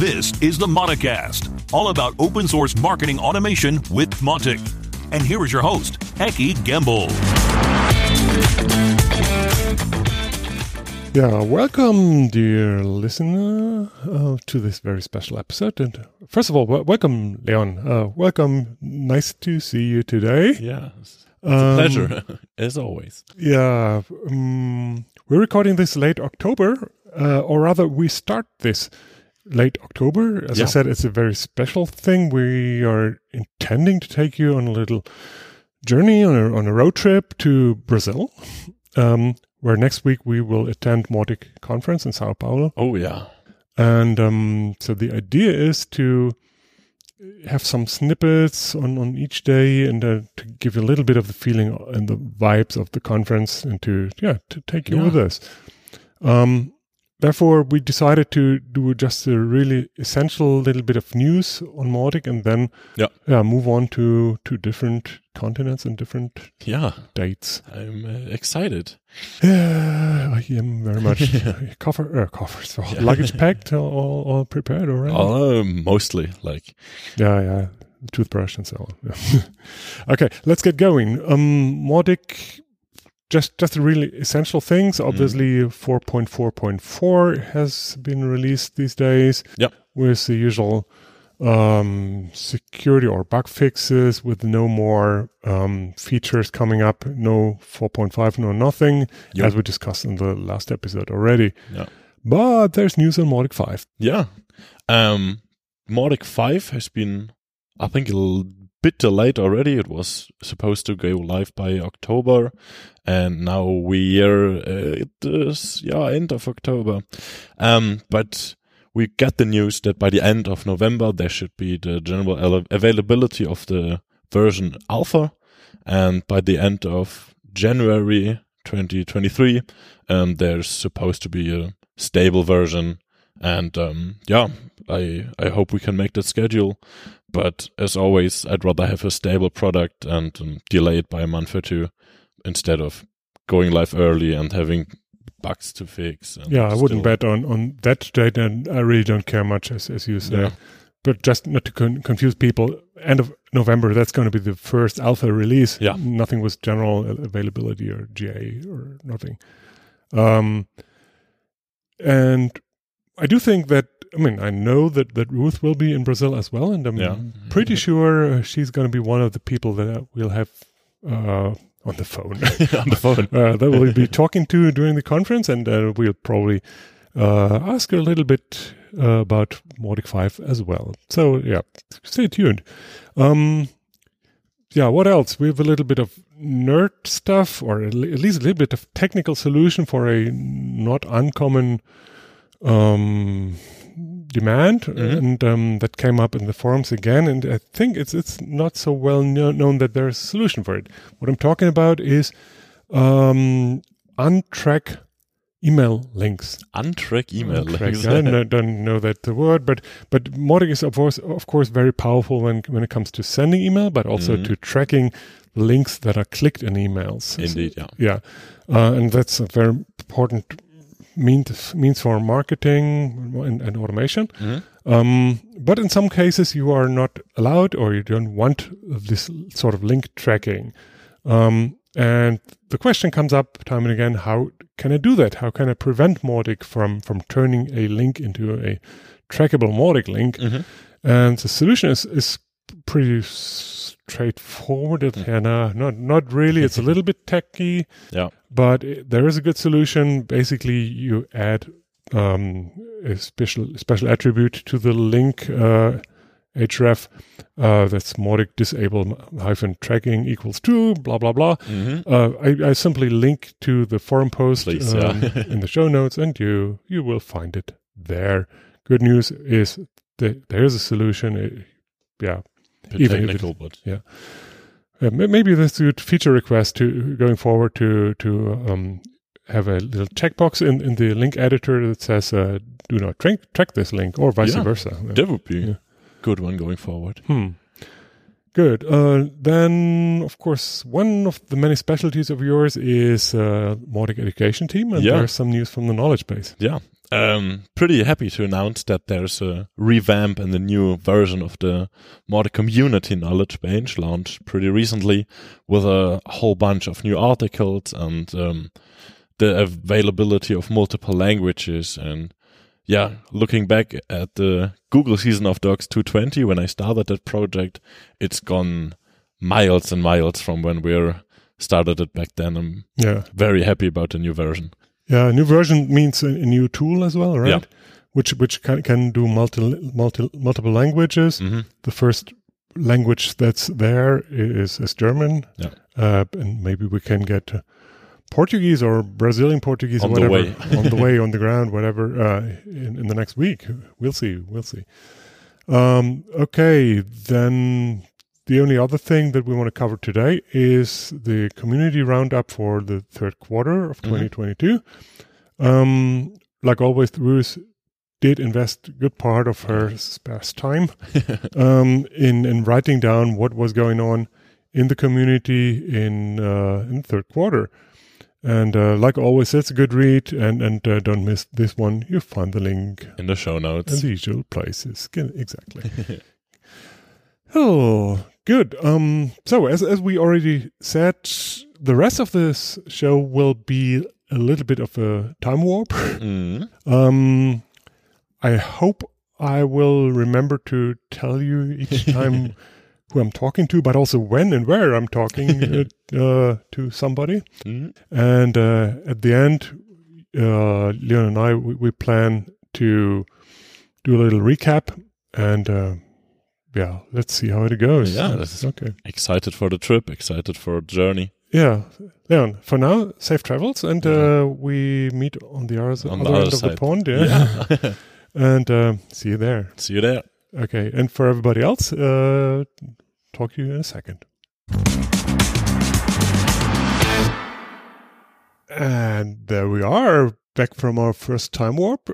This is the Mauticast, all about open source marketing automation with Mautic. And here is your host, Ekke Guembel. Yeah, welcome, dear listener, to this very special episode. And first of all, welcome, Leon. Welcome. Nice to see you today. Yeah, it's a pleasure, as always. Yeah, we're recording this late October, or rather, we start this late October. As I said, it's a very special thing. We are intending to take you on a little journey, on a road trip to Brazil, where next week we will attend Mautic Conference in Sao Paulo. Oh, yeah. And so the idea is to have some snippets on each day and to give you a little bit of the feeling and the vibes of the conference and to take you with us. Therefore, we decided to do just a really essential little bit of news on Mautic and then move on to different continents and different dates. I'm excited. Yeah, I am very much. Luggage packed, all prepared already? Mostly, like. Yeah, toothbrush and so on. Okay, let's get going. Mautic... Just the really essential things. Obviously, 4.4.4 has been released these days with the usual security or bug fixes, with no more features coming up, no 4.5, no nothing, as we discussed in the last episode already. Yeah. But there's news on Mautic 5. Yeah. Mautic 5 has been, I think, a bit delayed already. It was supposed to go live by October, and now we are it is end of October. But we get the news that by the end of November there should be the general availability of the version alpha, and by the end of January 2023, there's supposed to be a stable version. And I hope we can make that schedule. But as always, I'd rather have a stable product and delay it by a month or two instead of going live early and having bugs to fix. And I wouldn't bet on that date, and I really don't care much, as you say. Yeah. But just not to confuse people, end of November, that's going to be the first alpha release. Yeah. Nothing with general availability or GA or nothing. And... I do think that, I know that Ruth will be in Brazil as well, and I'm pretty sure she's going to be one of the people that we'll have on the phone. That we'll be talking to during the conference, and we'll probably ask her a little bit about Mautic 5 as well. So, stay tuned. What else? We have a little bit of nerd stuff, or at least a little bit of technical solution for a not uncommon... demand, and that came up in the forums again, and I think it's not so well known that there's a solution for it. What I'm talking about is untrack email links. Untrack email links. I don't know that the word, but Mautic is of course very powerful when it comes to sending email, but also to tracking links that are clicked in emails. Indeed, and that's a very important means for marketing and automation. But in some cases you are not allowed, or you don't want this sort of link tracking. And the question comes up time and again, how can I do that? How can I prevent Mautic from turning a link into a trackable Mautic link? And the solution is pretty straightforward. Not really. It's a little bit techy, but there is a good solution. Basically, you add a special attribute to the link, href, that's Mautic disable -tracking =2, blah, blah, blah. I simply link to the forum post in the show notes, and you will find it there. Good news is that there is a solution. Maybe that's a good feature request to going forward to have a little checkbox in the link editor that says do not track this link, or vice versa. That would be a good one going forward. Good. Then, of course, one of the many specialties of yours is Mautic Education Team, and there's some news from the knowledge base. Yeah. Pretty happy to announce that there's a revamp and a new version of the Mautic community knowledge page launched pretty recently with a whole bunch of new articles and the availability of multiple languages. And yeah, looking back at the Google Season of Docs 220, when I started that project, it's gone miles and miles from when we started it back then. I'm very happy about the new version. Yeah, a new version means a new tool as well, right? Yeah. Which can do multiple languages. Mm-hmm. The first language that's there is German, and maybe we can get Portuguese or Brazilian Portuguese on or whatever on the ground, whatever in the next week. We'll see. Okay, then. The only other thing that we want to cover today is the community roundup for the third quarter of 2022. Like always, Ruth did invest a good part of her spare time in writing down what was going on in the community in the third quarter. And like always, it's a good read, and don't miss this one. You'll find the link in the show notes and the usual places. Exactly. Oh, good. So as we already said, the rest of this show will be a little bit of a time warp. I hope I will remember to tell you each time who I'm talking to, but also when and where I'm talking to somebody. Mm-hmm. And at the end, Leon and I, we plan to do a little recap and... Yeah, let's see how it goes. Yeah, okay. Excited for the trip, excited for the journey. Yeah. Leon, for now, safe travels, and we meet on the other end of the pond. Yeah. And see you there. See you there. Okay, and for everybody else, talk to you in a second. And there we are, back from our first time warp.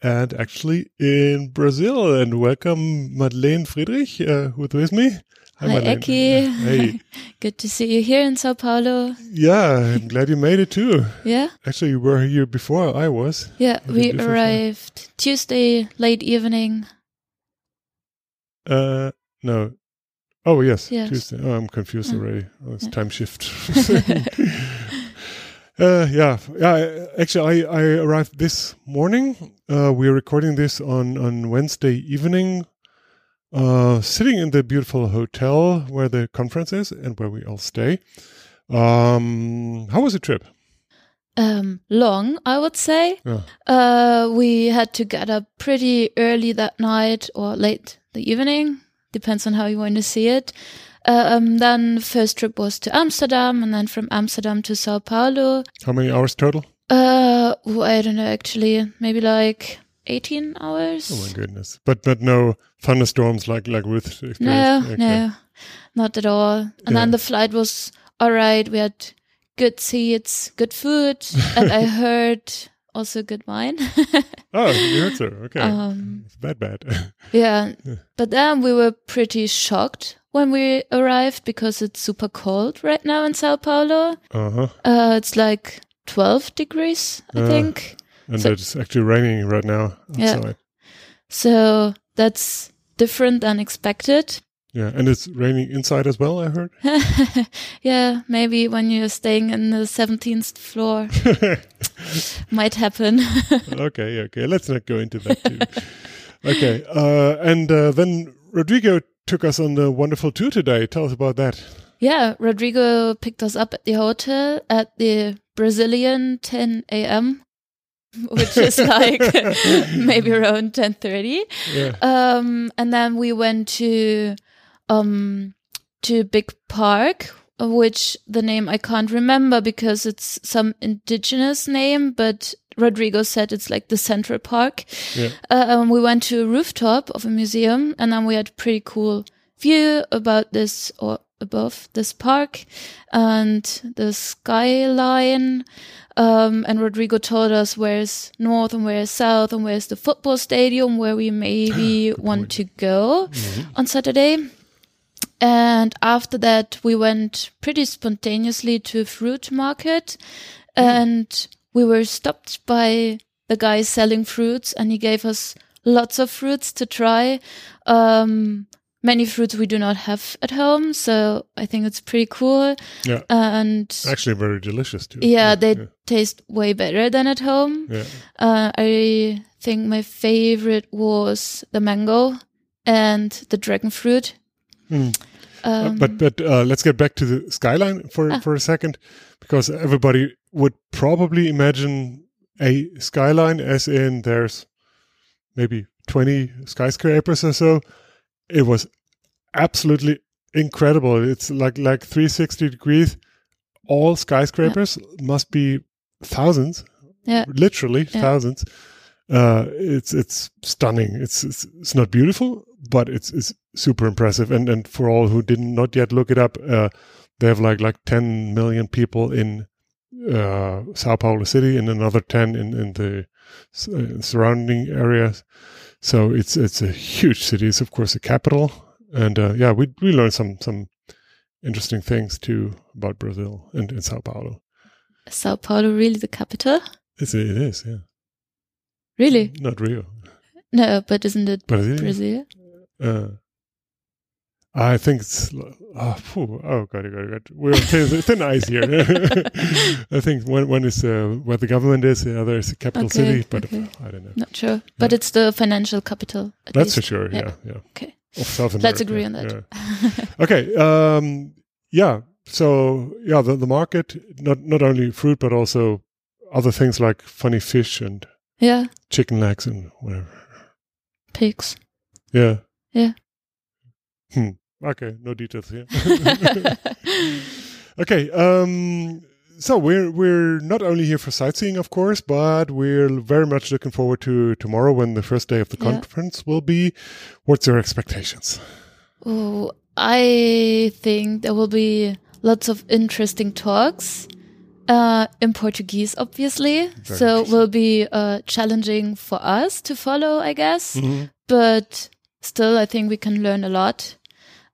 And actually in Brazil, and welcome Madeleine Friedrich, who's with me. Hi Ekke. Hey. Good to see you here in Sao Paulo. Yeah, I'm glad you made it too. Yeah? Actually, you were here before I was. Yeah, we arrived Tuesday, late evening. No. Oh, yes, Tuesday. Oh, I'm confused already. Oh, it's time shift. Actually, I arrived this morning. We're recording this on Wednesday evening, sitting in the beautiful hotel where the conference is and where we all stay. How was the trip? Long, I would say. Yeah. We had to get up pretty early that night or late the evening. Depends on how you want to see it. Then first trip was to Amsterdam, and then from Amsterdam to Sao Paulo. How many hours total? I don't know, actually. Maybe like 18 hours. Oh my goodness. But no thunderstorms like Ruth experienced. No, not at all. And then the flight was all right. We had good seats, good food, and I heard also good wine. Oh, you heard so. Okay. It's bad. Yeah. But then we were pretty shocked when we arrived, because it's super cold right now in Sao Paulo. Uh-huh. It's like 12 degrees, I think. And so it's actually raining right now outside. Yeah. So that's different than expected. Yeah, and it's raining inside as well, I heard. Yeah, maybe when you're staying in the 17th floor. Might happen. Okay. Let's not go into that too. Okay, and then Rodrigo took us on a wonderful tour today. Tell us about that. Yeah, Rodrigo picked us up at the hotel at the Brazilian 10 a.m., which is like maybe around 10:30. Yeah. And then we went to big park, which the name I can't remember because it's some indigenous name, but Rodrigo said it's like the Central Park. Yeah. We went to a rooftop of a museum, and then we had a pretty cool view about this or above this park and the skyline. And Rodrigo told us where's north and where's south and where's the football stadium where we maybe want to go on Saturday. And after that, we went pretty spontaneously to a fruit market and we were stopped by a guy selling fruits, and he gave us lots of fruits to try. Many fruits we do not have at home, so I think it's pretty cool. Yeah, and actually very delicious too. Yeah, they taste way better than at home. Yeah. I think my favorite was the mango and the dragon fruit. Mm. But let's get back to the skyline for a second, because everybody would probably imagine a skyline as in there's maybe 20 skyscrapers or so. It was absolutely incredible. It's like 360 degrees. All skyscrapers must be thousands, literally thousands. It's stunning. It's not beautiful, but it's super impressive. And for all who not yet look it up, they have like 10 million people in Sao Paulo city and another 10 in the surrounding areas. So it's a huge city. It's of course a capital, and we learned some interesting things too about Brazil and Sao Paulo. Sao Paulo really the capital? It is, yeah. Really? Not Rio. No, but isn't it Brazil? I think it's God. We're thin ice here. I think one is where the government is, the other is the capital city, but I don't know. Not sure, but it's the financial capital. That's least. For sure. Yeah. Okay. Of South America. Let's agree on that. Yeah. Okay. So the market, not only fruit but also other things like funny fish and chicken legs and whatever. Pigs. Yeah. Yeah. Okay, no details here. Okay, so we're not only here for sightseeing, of course, but we're very much looking forward to tomorrow when the first day of the conference will be. What's your expectations? Oh, I think there will be lots of interesting talks in Portuguese, obviously. Very so it will be challenging for us to follow, I guess. Mm-hmm. But still, I think we can learn a lot.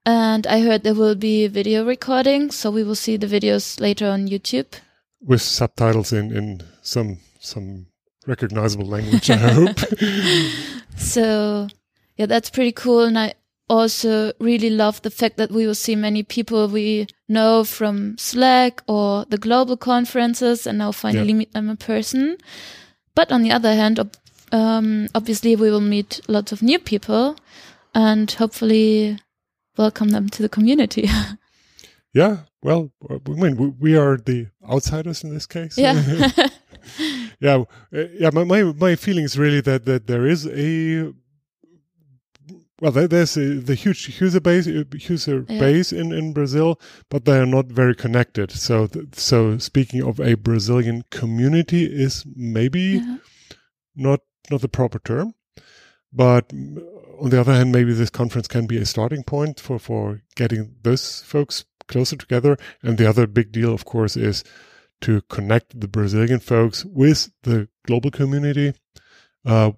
And I heard there will be video recording, so we will see the videos later on YouTube. With subtitles in some recognizable language, I hope. So, that's pretty cool. And I also really love the fact that we will see many people we know from Slack or the global conferences and now finally meet them in person. But on the other hand, obviously we will meet lots of new people and hopefully welcome them to the community. Yeah, well, we are the outsiders in this case. Yeah, My feeling is really that there is the huge user base in Brazil, but they are not very connected. So speaking of a Brazilian community is maybe not the proper term, but on the other hand, maybe this conference can be a starting point for getting those folks closer together. And the other big deal, of course, is to connect the Brazilian folks with the global community,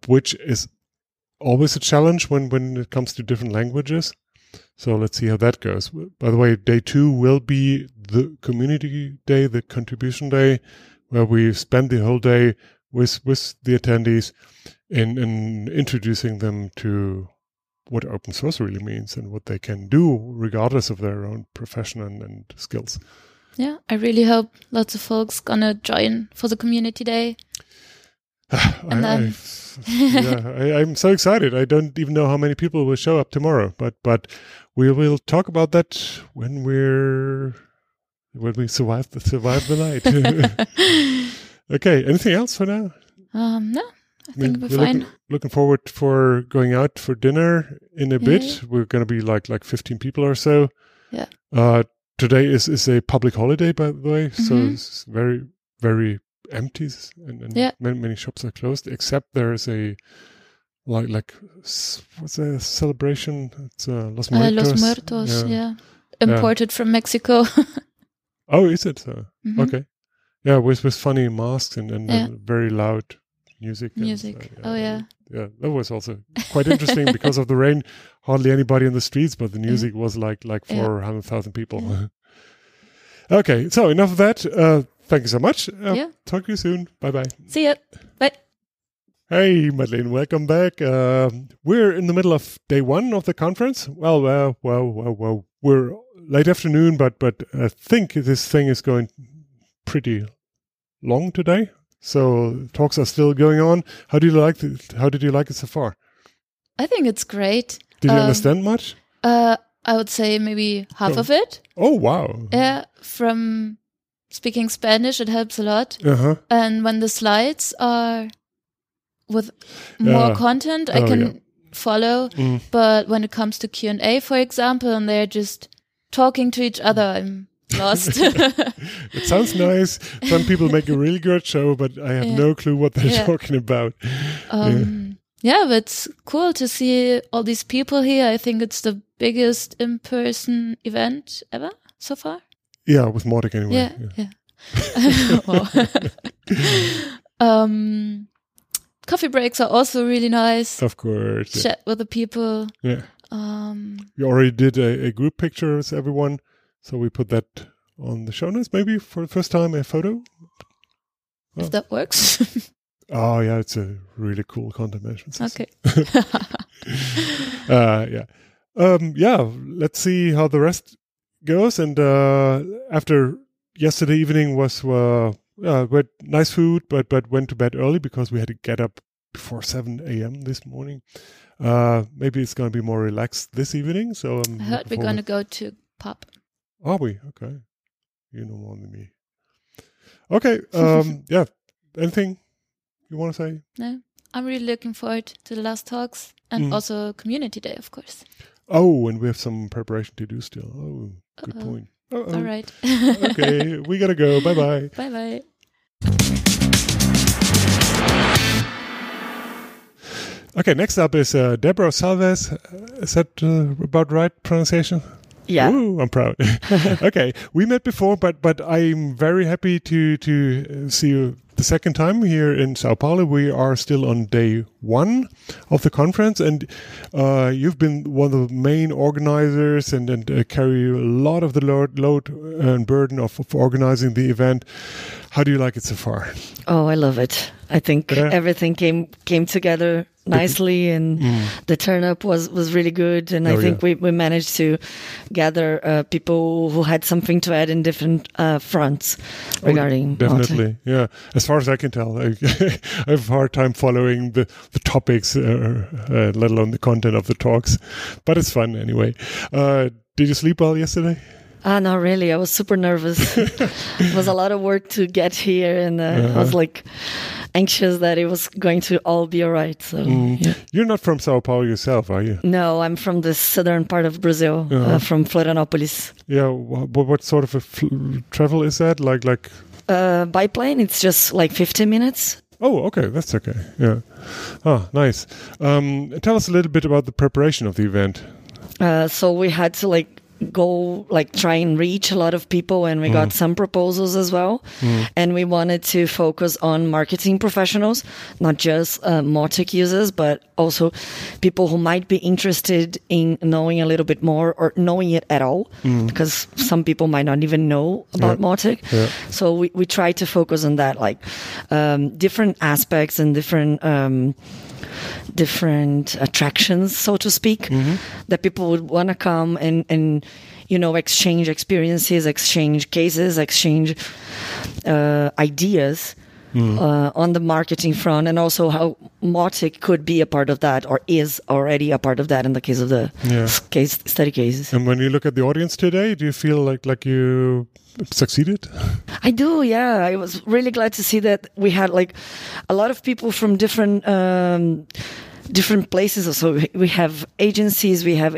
which is always a challenge when it comes to different languages. So let's see how that goes. By the way, day 2 will be the community day, the contribution day, where we spend the whole day with the attendees in introducing them to what open source really means and what they can do regardless of their own profession and skills. Yeah, I really hope lots of folks gonna join for the community day. I'm so excited. I don't even know how many people will show up tomorrow, but we will talk about that when we survive the night. Okay, anything else for now? No, I think we're fine. Looking forward for going out for dinner in a bit. We're going to be like 15 people or so. Yeah. Today is a public holiday, by the way, so it's very, very empty and many shops are closed, except there is a like what's a celebration? It's Los Muertos. Los Muertos, imported from Mexico. Oh, is it? Okay. Yeah, with funny masks and very loud music. Yeah, that was also quite interesting because of the rain. Hardly anybody in the streets, but the music was like 400,000 people. Yeah. Okay, so enough of that. Thank you so much. Talk to you soon. Bye-bye. See ya. Bye. Hey, Madeleine, welcome back. We're in the middle of day one of the conference. Well, we're late afternoon, but I think this thing is going pretty long today. So talks are still going on. How did you like it so far? I think it's great. Did you understand much? I would say maybe half of it. Oh, wow. Yeah, from speaking Spanish, it helps a lot. Uh-huh. And when the slides are with more content, I can follow. Mm. But when it comes to Q&A, for example, and they're just talking to each other, I'm lost. It sounds nice. Some people make a really good show, but I have no clue what they're talking about. Yeah, but it's cool to see all these people here. I think it's the biggest in-person event ever so far. Yeah, with Mautic anyway. Yeah. Coffee breaks are also really nice. Of course. Chat with the people. Yeah. We already did a group picture with everyone. So we put that on the show notes, maybe for the first time, a photo. Oh. If that works. Oh, yeah. It's a really cool content management system. Okay. Let's see how the rest goes. And after yesterday evening we had nice food, but went to bed early because we had to get up before 7 a.m. this morning. Maybe it's going to be more relaxed this evening. So I heard we're going to go to pub. Are we? Okay. You know more than me. Okay. Yeah. Anything you want to say? No. I'm really looking forward to the last talks and also Community Day, of course. Oh, and we have some preparation to do still. Oh, good point. Uh-oh. All right. Okay, we gotta go. Bye-bye. Bye-bye. Okay, next up is Deborah Salves. Is that about right pronunciation? Yeah. Ooh, I'm proud. Okay, we met before, but I'm very happy to see you the second time here in Sao Paulo. We are still on day one of the conference, and you've been one of the main organizers and carry a lot of the load and burden of organizing the event. How do you like it so far? Oh, I love it. I think everything came together nicely, and the turn up was really good, and I think we managed to gather people who had something to add in different fronts regarding definitely Mautic. Yeah, as far as I can tell, I have a hard time following the topics let alone the content of the talks, but it's fun anyway. Did you sleep well yesterday? Not really. I was super nervous. It was a lot of work to get here, and I was like anxious that it was going to all be all right. So You're not from Sao Paulo yourself, are you? No, I'm from the southern part of Brazil, from Florianópolis. Yeah, what sort of a travel is that? Like by plane, it's just like 15 minutes. Oh, okay, that's okay. Yeah. Oh, nice. Tell us a little bit about the preparation of the event. So we had to go try and reach a lot of people, and we got some proposals as well, and we wanted to focus on marketing professionals, not just Mautic users, but also people who might be interested in knowing a little bit more or knowing it at all, because some people might not even know about Mautic. Yeah. So we try to focus on that, different aspects and different attractions, so to speak, that people would want to come and exchange experiences, exchange cases, exchange ideas on the marketing front, and also how Mautic could be a part of that, or is already a part of that in the case of the case study cases. And when you look at the audience today, do you feel like you succeeded? I do, yeah. I was really glad to see that we had a lot of people from different places. So we have agencies, we have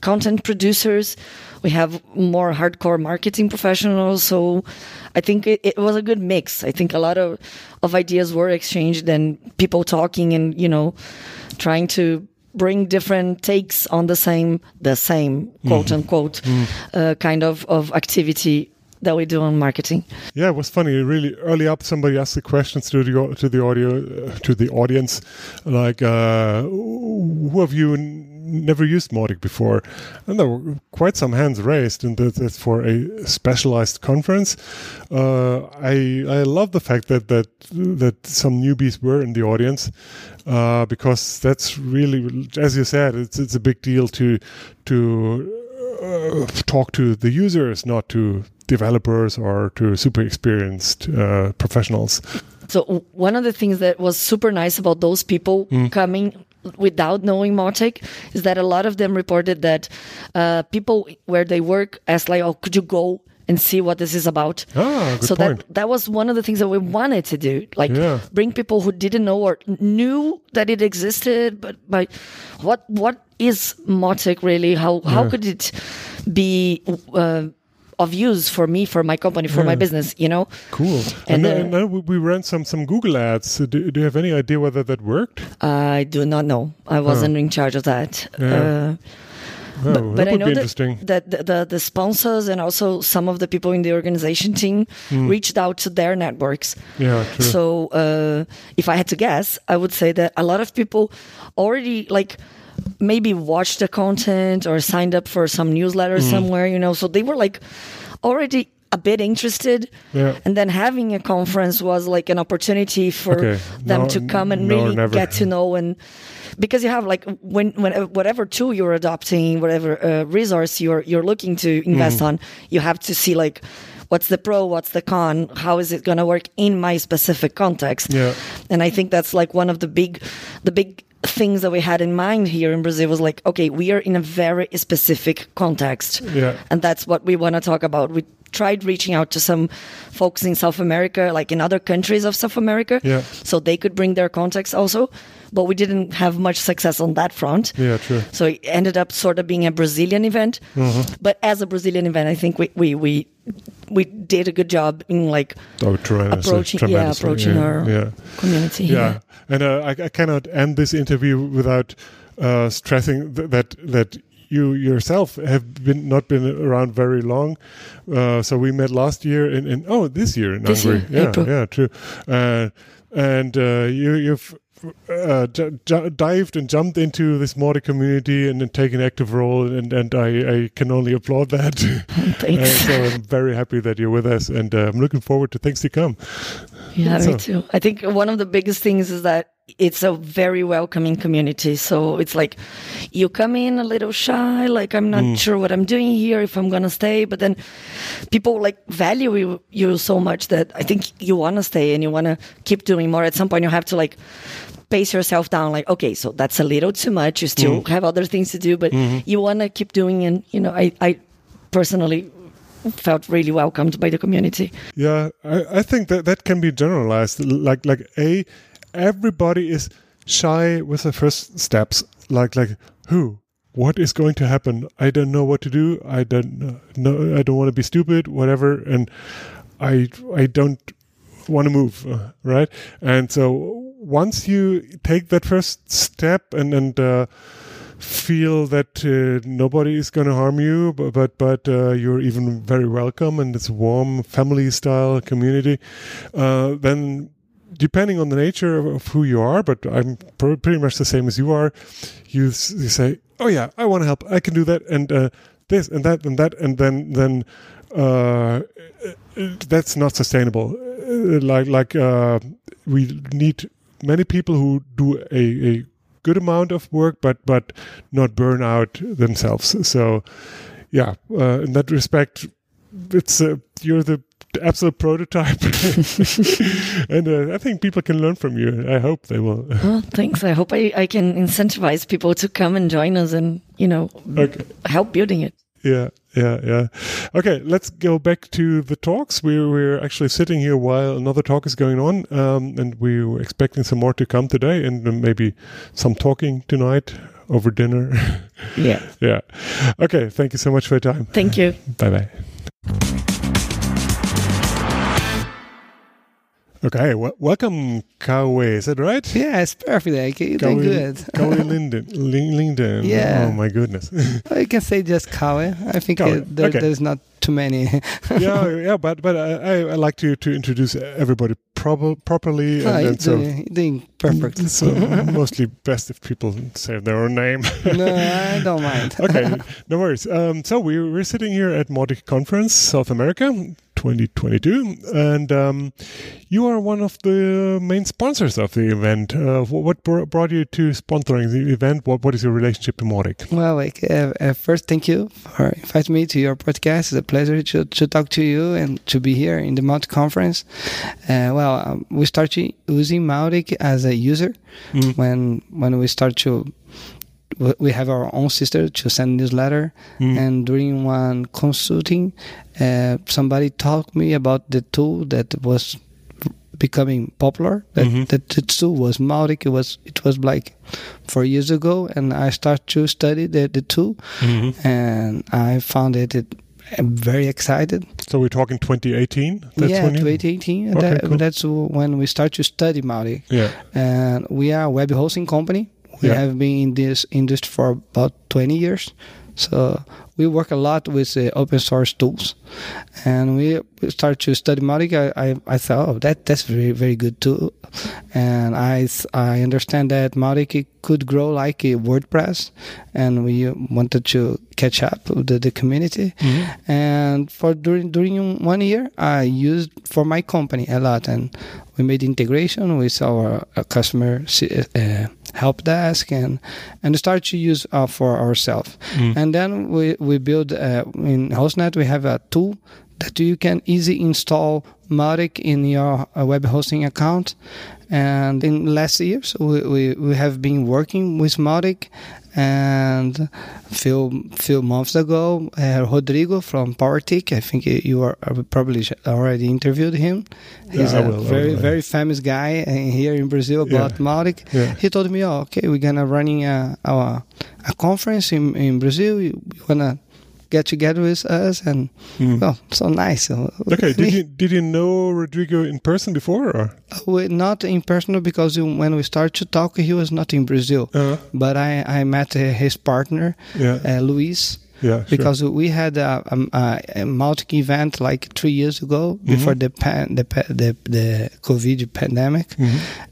content producers, we have more hardcore marketing professionals. So I think it was a good mix. I think a lot of ideas were exchanged, and people talking and, trying to bring different takes on the same quote unquote kind of activity that we do on marketing. Yeah, it was funny. Really early up, somebody asked the questions to the audience, who have you never used Mautic before. And there were quite some hands raised, and that's for a specialized conference. I love the fact that some newbies were in the audience, because that's really, as you said, it's a big deal to talk to the users, not to developers or to super experienced professionals. So one of the things that was super nice about those people coming without knowing Mautic is that a lot of them reported that people where they work asked, like, oh, could you go and see what this is about? Ah, good point. That was one of the things that we wanted to do, bring people who didn't know or knew that it existed, but like, what is Mautic really? How could it be of use for me, for my company, for my business, you know? Cool. And we ran some Google ads. Do you have any idea whether that worked? I do not know. I wasn't in charge of that. Yeah. But I know that the sponsors and also some of the people in the organization team reached out to their networks. Yeah, true. So if I had to guess, I would say that a lot of people already maybe watched the content or signed up for some newsletter somewhere, you know. So they were already a bit interested, and then having a conference was like an opportunity for them to come and really get to know. And because you have when whatever tool you're adopting, whatever resource you're looking to invest on, you have to see what's the pro, what's the con, how is it going to work in my specific context. Yeah. And I think that's one of the big things that we had in mind here in Brazil was we are in a very specific context, and that's what we want to talk about. We tried reaching out to some folks in South America, in other countries of South America, so they could bring their context also, but we didn't have much success on that front. Yeah, true. So it ended up sort of being a Brazilian event, but as a Brazilian event, I think we did a good job in approaching our community. Yeah, and I cannot end this interview without stressing that you yourself have not been around very long. So we met last year this year in Hungary. Yeah, true. And you've dived and jumped into this Mautic community and take an active role, and I can only applaud that. Thanks. So I'm very happy that you're with us, and I'm looking forward to things to come. Yeah, me too. I think one of the biggest things is that it's a very welcoming community. So it's you come in a little shy, I'm not sure what I'm doing here, if I'm going to stay. But then people value you so much that I think you want to stay and you want to keep doing more. At some point you have to pace yourself down. Okay, so that's a little too much. You still have other things to do, but you want to keep doing. And, you know, I personally felt really welcomed by the community. Yeah, I think that can be generalized. Everybody is shy with the first steps. What is going to happen? I don't know what to do. I don't want to be stupid, whatever. And I don't want to move, right? And so once you take that first step and feel that nobody is going to harm you, but you're even very welcome, and it's a warm family-style community, then depending on the nature of who you are, but I'm pretty much the same as you are, you say, oh yeah, I want to help, I can do that, and this and that and that, and then that's not sustainable. We need many people who do a good amount of work, but not burn out themselves. So yeah, in that respect, it's you're the absolute prototype. And I think people can learn from you. I hope they will. Well, thanks. I hope I can incentivize people to come and join us and, you know, help building it. Yeah. Okay, let's go back to the talks. We're actually sitting here while another talk is going on, and we were expecting some more to come today, and maybe some talking tonight over dinner. Yeah. Okay, thank you so much for your time. Thank you. Bye-bye. Okay, welcome, Kauê. Is that right? Yeah, it's perfect. You're doing good. Kauê Linden. Yeah. Oh, my goodness. You can say just Kauê. I think Kauê. There's not too many. Yeah, but I like to introduce everybody properly. Ah, and so doing perfect. So mostly best if people say their own name. No, I don't mind. Okay, no worries. So we're sitting here at Mautic Conference South America 2022, and you are one of the main sponsors of the event. What brought you to sponsoring the event? What is your relationship to Mautic? Well, like, first, thank you for inviting me to your podcast. It's a pleasure to talk to you and to be here in the Mautic conference. We started using Mautic as a user when we start to. We have our own sister to send newsletter, and during one consulting, somebody talked me about the tool that was becoming popular. That tool was Mautic. It was like 4 years ago, and I started to study the tool, and I found it. I'm very excited. So we're talking 2018? Yeah, 2018. Okay, cool. That's when we start to study Mautic. Yeah. And we are a web hosting company. We have been in this industry for about 20 years. So we work a lot with open source tools. And we start to study Mautic. I thought, that's very, very good tool. And I understand that Mautic could grow like a WordPress. And we wanted to catch up with the community. Mm-hmm. And for during 1 year, I used for my company a lot. And we made integration with our customer help desk and start to use for ourselves. And then we build in HostNet, we have a tool that you can easily install Mautic in your web hosting account. And in last years, we have been working with Mautic. And few months ago, Rodrigo from PowerTik, I think you are probably already interviewed him. He's very famous guy here in Brazil about Mautic. Yeah. He told me, we're gonna running a conference in Brazil. You wanna get together with us, and so nice. Okay, did you know Rodrigo in person before? Or? Not in person, because when we started to talk, he was not in Brazil. But I met his partner, Luis. Yeah, because we had a Mautic event like 3 years ago before the COVID pandemic,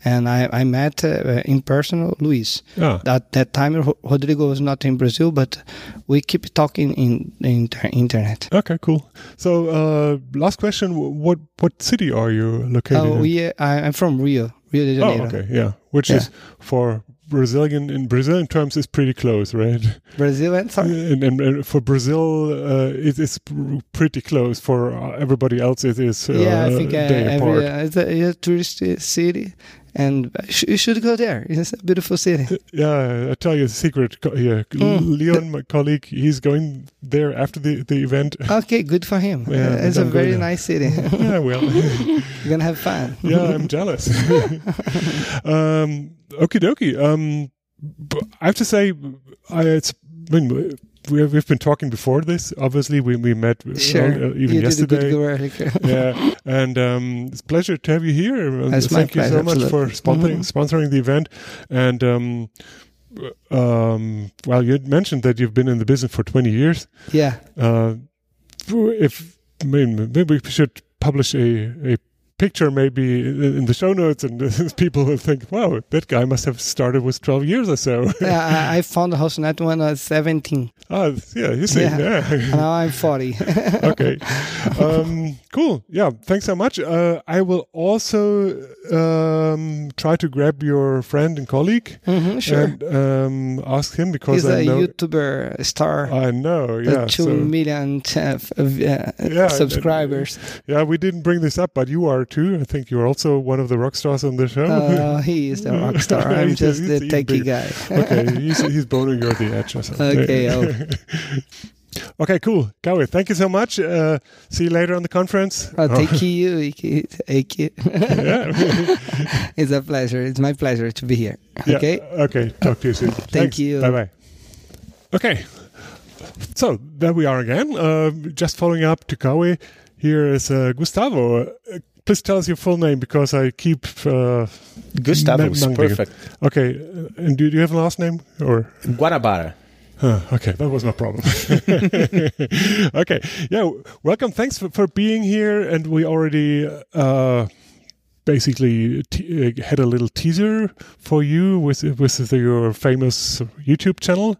and I met in person Luis. At that time, Rodrigo was not in Brazil, but we keep talking in internet. Okay, cool. So last question: what city are you located in? I'm from Rio de Janeiro. Oh, okay, yeah, which is for. In Brazilian terms, is pretty close, right? Brazilian, sorry. And for Brazil, it is pretty close. For everybody else, it is I think it's a touristy city, and you should go there. It's a beautiful city. I tell you a secret here. Leon, my colleague, he's going there after the event. Okay, good for him. Yeah, it's a very nice city. Yeah, well. You're going to have fun. Yeah, I'm jealous. Okie dokie. I have to say, we've been talking before this. Obviously, we met even yesterday. Yeah, and it's a pleasure to have you here. Thank you so much for sponsoring the event. And you had mentioned that you've been in the business for 20 years. Yeah. Maybe we should publish a picture maybe in the show notes, and people will think, wow, that guy must have started with 12 years or so. Yeah, I found HostNet when I was 17. Oh, yeah, you see. Yeah. Now I'm 40. Okay. Cool. Yeah, thanks so much. I will also try to grab your friend and colleague and ask him, because he's a YouTuber star. I know, yeah. 2 million subscribers. We didn't bring this up, but you are too. I think you're also one of the rock stars on the show. He is the rock star. I'm just the techie guy. Okay, he's boning you at the edge or something. Okay, okay, cool. Kauê, thank you so much. See you later on the conference. Thank you, Ekke. Yeah. It's a pleasure. It's my pleasure to be here. Okay? Yeah. Okay, talk to you soon. Thanks. You. Bye-bye. Okay, so there we are again. Just following up to Kauê. Here is Gustavo. Please tell us your full name, because I keep Gustavo is perfect. Okay, and do you have a last name or Guanabara? Okay, that was my problem. Okay, yeah, welcome. Thanks for being here, and we already basically had a little teaser for you with your famous YouTube channel,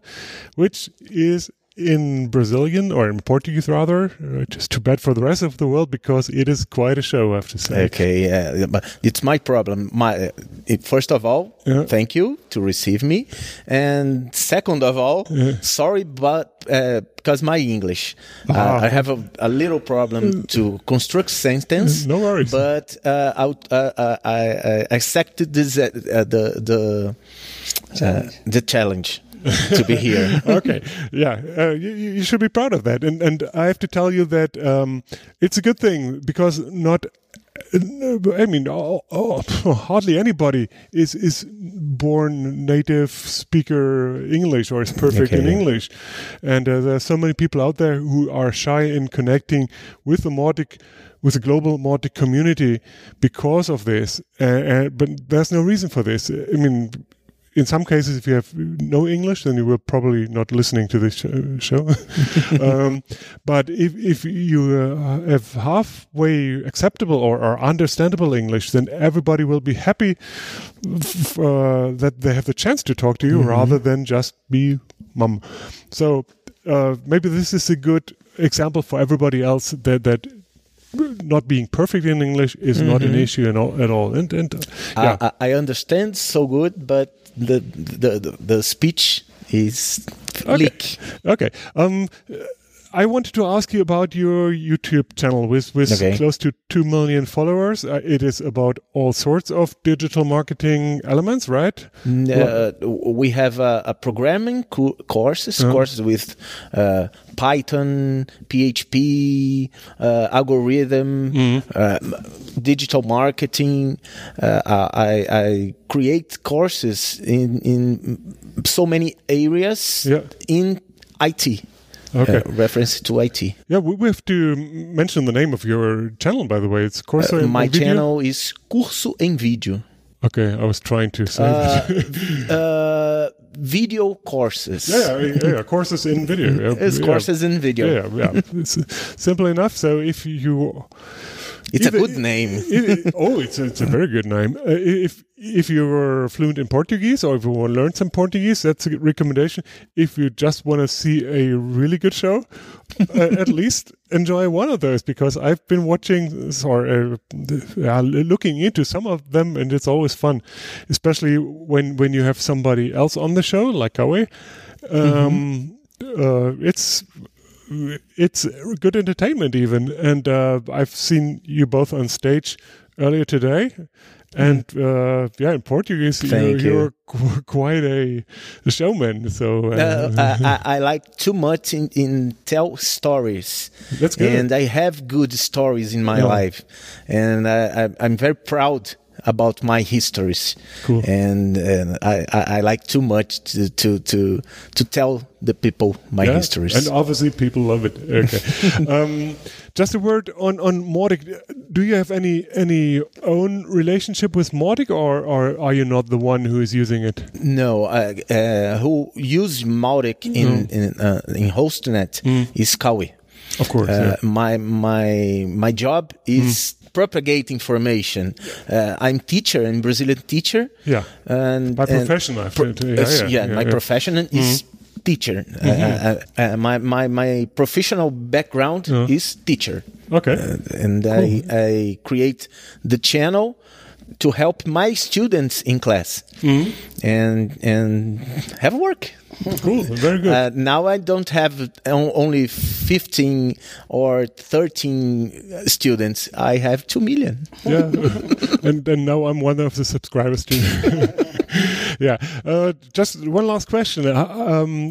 which is in Brazilian, or in Portuguese rather, just too bad for the rest of the world, because it is quite a show, I have to say. Okay, yeah, but it's my problem. First of all, thank you to receive me, and second of all, sorry, but because my English, I have a little problem to construct sentence. No worries. But I accepted this the challenge. To be here. Okay. Yeah. You should be proud of that. And I have to tell you that it's a good thing, because hardly anybody is born native speaker English or is perfect in English. And there are so many people out there who are shy in connecting with the Mautic, with the global Mautic community because of this. But there's no reason for this. I mean, in some cases, if you have no English, then you were probably not listening to this show. But if you have halfway acceptable or understandable English, then everybody will be happy that they have the chance to talk to you rather than just be mum. So maybe this is a good example for everybody else that not being perfect in English is not an issue at all. I understand so good, but the speech is leak. Okay. I wanted to ask you about your YouTube channel with close to 2 million followers. It is about all sorts of digital marketing elements, right? We have a programming courses with Python, PHP, algorithm, digital marketing. I create courses in so many areas in IT. Okay. Reference to IT. Yeah, we have to mention the name of your channel, by the way. It's Curso em Vídeo. My channel is Curso em Vídeo. Okay, I was trying to say that. Video courses. Yeah, courses in video. It's courses in video. Yeah. It's simple enough. So if you... It's a good name. It's a very good name. If you were fluent in Portuguese, or if you want to learn some Portuguese, that's a recommendation. If you just want to see a really good show, at least enjoy one of those, because I've been watching or looking into some of them, and it's always fun, especially when you have somebody else on the show, like Kauê. It's good entertainment even, and I've seen you both on stage earlier today, and in Portuguese you're quite a showman. So I like too much in tell stories. That's good, and I have good stories in my life, and I'm very proud about my histories. Cool. And I like too much to tell the people my histories. And obviously people love it. Okay. Just a word on Mautic. Do you have any own relationship with Mautic, or are you not the one who is using it? No, who use Mautic in HostNet is Kauê. Of course. My job is propagate information. I'm teacher and Brazilian teacher. Yeah. And my profession, I think. My profession is teacher. My professional background is teacher. Okay. And cool. I create the channel to help my students in class and have work. Cool, very good. Now I don't have only 15 or 13 students. I have 2 million. Yeah, and now I'm one of the subscribers too. Yeah. Just one last question.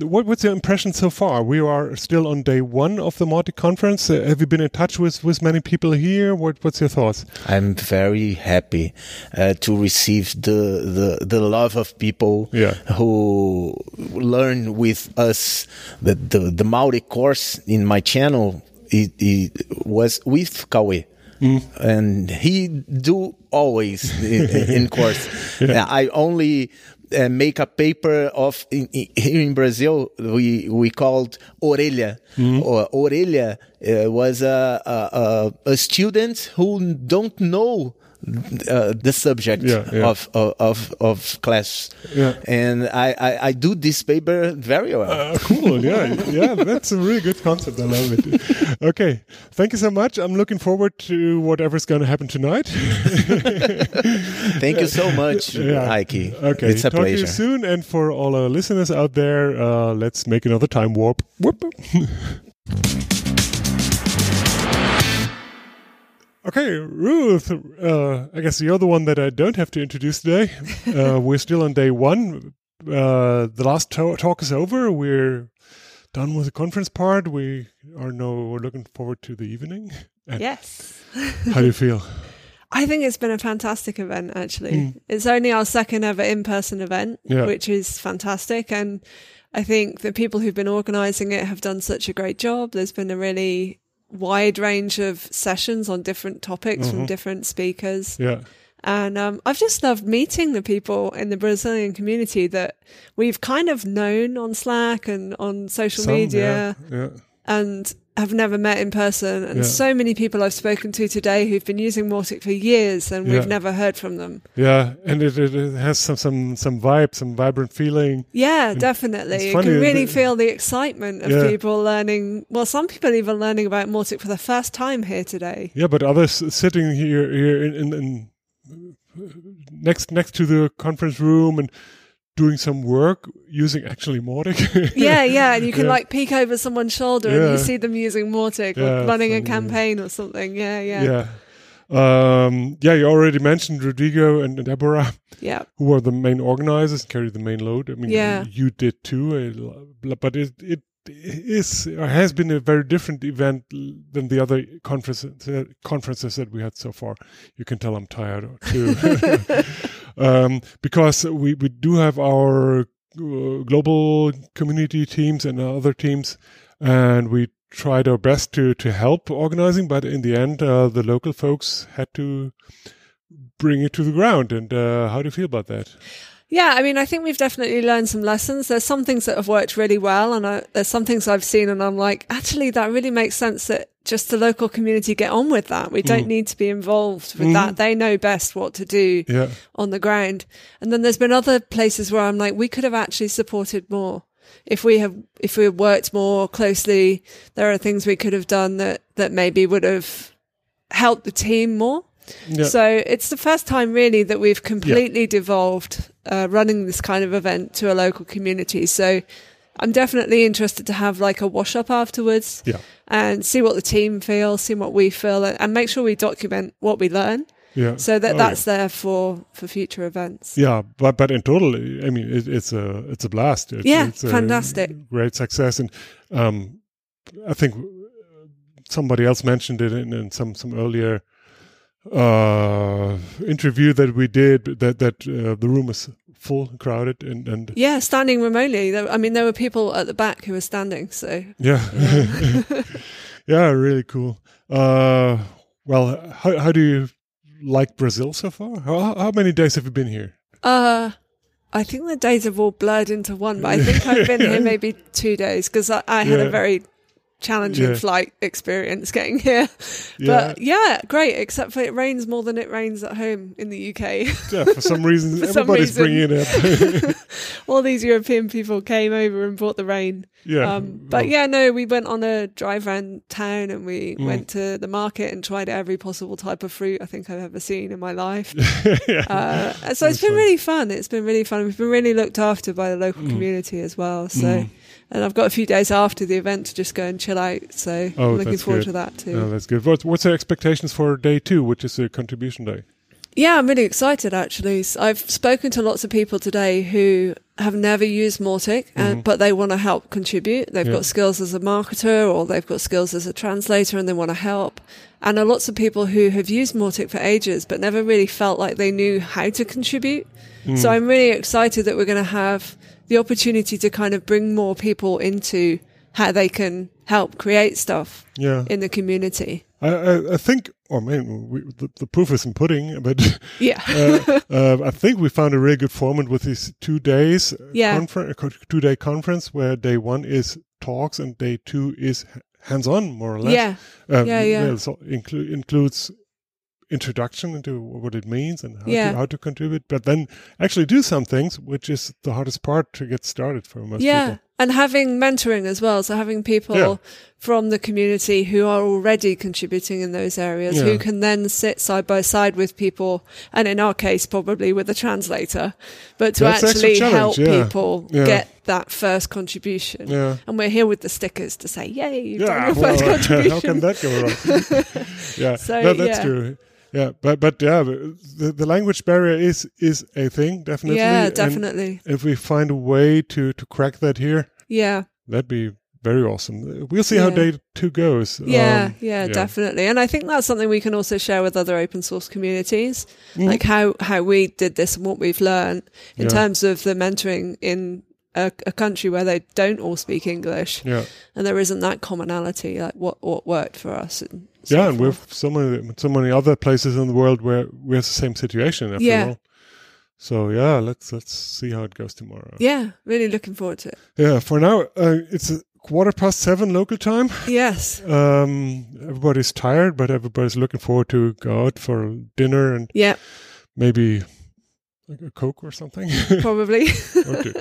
What's your impression so far? We are still on day one of the Mautic conference. Have you been in touch with many people here? What's your thoughts? I'm very happy to receive the love of people who learn with us. The Mautic course in my channel, it was with Kauê. And he do always in course. I only make a paper of here in Brazil we called orelha. Orelha was a student who don't know the subject of class. Yeah. And I do this paper very well. Cool, yeah, that's a really good concept. I love it. Okay, thank you so much. I'm looking forward to whatever's going to happen tonight. Thank you so much, Ekke. Okay, it's a pleasure. Talk to you soon, and for all our listeners out there, let's make another time warp. Whoop. Okay, Ruth, I guess you're the one that I don't have to introduce today. We're still on day one. The last talk is over. We're done with the conference part. We are we're looking forward to the evening. And yes. How do you feel? I think it's been a fantastic event, actually. It's only our second ever in-person event, which is fantastic. And I think the people who've been organizing it have done such a great job. There's been a really wide range of sessions on different topics from different speakers. Yeah. And I've just loved meeting the people in the Brazilian community that we've kind of known on Slack and on social media and have never met in person. And so many people I've spoken to today who've been using Mautic for years and we've never heard from them. Yeah, and it has some vibe, some vibrant feeling. Yeah, and definitely. You can really feel the excitement of people learning. Well, some people even learning about Mautic for the first time here today. Yeah, but others sitting here in next to the conference room and doing some work using actually Mautic. And you can like peek over someone's shoulder and you see them using Mautic or running a campaign or something. You already mentioned Rodrigo and Deborah, who are the main organizers and carry the main load. I mean, you did too, but it is or has been a very different event than the other conferences that we had so far. You can tell I'm tired too. Because we do have our global community teams and other teams, and we tried our best to help organizing, but in the end, the local folks had to bring it to the ground. And how do you feel about that? Yeah, I mean, I think we've definitely learned some lessons. There's some things that have worked really well, and there's some things I've seen, and I'm like, actually, that really makes sense that just the local community get on with that. We don't need to be involved with that. They know best what to do on the ground. And then there's been other places where I'm like, we could have actually supported more. If we had worked more closely, there are things we could have done that maybe would have helped the team more. Yeah. So it's the first time really that we've completely devolved running this kind of event to a local community. So I'm definitely interested to have like a wash up afterwards and see what the team feels, see what we feel, and make sure we document what we learn. Yeah. So that's there for future events. Yeah, but in total, I mean, it's a blast. It's fantastic, great success, and I think somebody else mentioned it in some earlier interview that we did that the room was full and crowded and standing remotely. I mean, there were people at the back who were standing, so really cool. Well, how do you like Brazil so far? How many days have you been here? I think the days have all blurred into one, but I think I've been here maybe 2 days because I had a very challenging flight experience getting here, but great, except for it rains more than it rains at home in the UK. For some reason everybody's bringing it up. All these European people came over and brought the rain. We went on a drive around town and we went to the market and tried every possible type of fruit I think I've ever seen in my life. So it's been really fun. We've been really looked after by the local community as well. So and I've got a few days after the event to just go and chill out. So I'm looking forward to that too. Oh, that's good. What's your expectations for day two, which is the contribution day? Yeah, I'm really excited actually. So I've spoken to lots of people today who have never used Mautic, but they want to help contribute. They've got skills as a marketer or they've got skills as a translator and they want to help. And there are lots of people who have used Mautic for ages but never really felt like they knew how to contribute. So I'm really excited that we're going to have the opportunity to kind of bring more people into how they can help create stuff in the community. I think, the proof is in pudding, but I think we found a really good format with these 2 days two-day conference where day one is talks and day two is hands-on, more or less. Includes introduction into what it means and how to contribute, but then actually do some things, which is the hardest part to get started for most people. And having mentoring as well. So having people from the community who are already contributing in those areas, who can then sit side by side with people, and in our case, probably with a translator, but to actually help people get that first contribution. Yeah. And we're here with the stickers to say, yay, you've done your first contribution. How can that go wrong? That's true. Yeah, but the language barrier is a thing, definitely. Yeah, definitely. And if we find a way to crack that here, that'd be very awesome. We'll see how day two goes. Definitely. And I think that's something we can also share with other open source communities, like how we did this and what we've learned in terms of the mentoring in a country where they don't all speak English, and there isn't that commonality, like what worked for us. And and we have so many other places in the world where we have the same situation after all. So let's see how it goes tomorrow. Yeah, really looking forward to it. Yeah, for now it's 7:15 local time. Yes. Everybody's tired, but everybody's looking forward to go out for dinner and maybe like a Coke or something? Probably. Okay.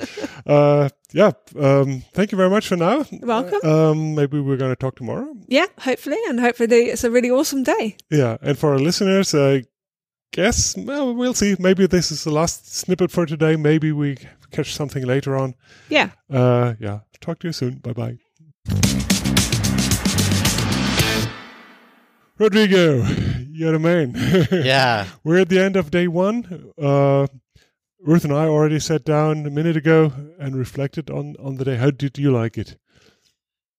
Thank you very much for now. You're welcome. Maybe we're going to talk tomorrow. Yeah, hopefully. And hopefully it's a really awesome day. Yeah. And for our listeners, I guess, we'll see. Maybe this is the last snippet for today. Maybe we catch something later on. Yeah. Talk to you soon. Bye-bye. Rodrigo. You're the man. We're at the end of day one. Ruth and I already sat down a minute ago and reflected on the day. How did you like it?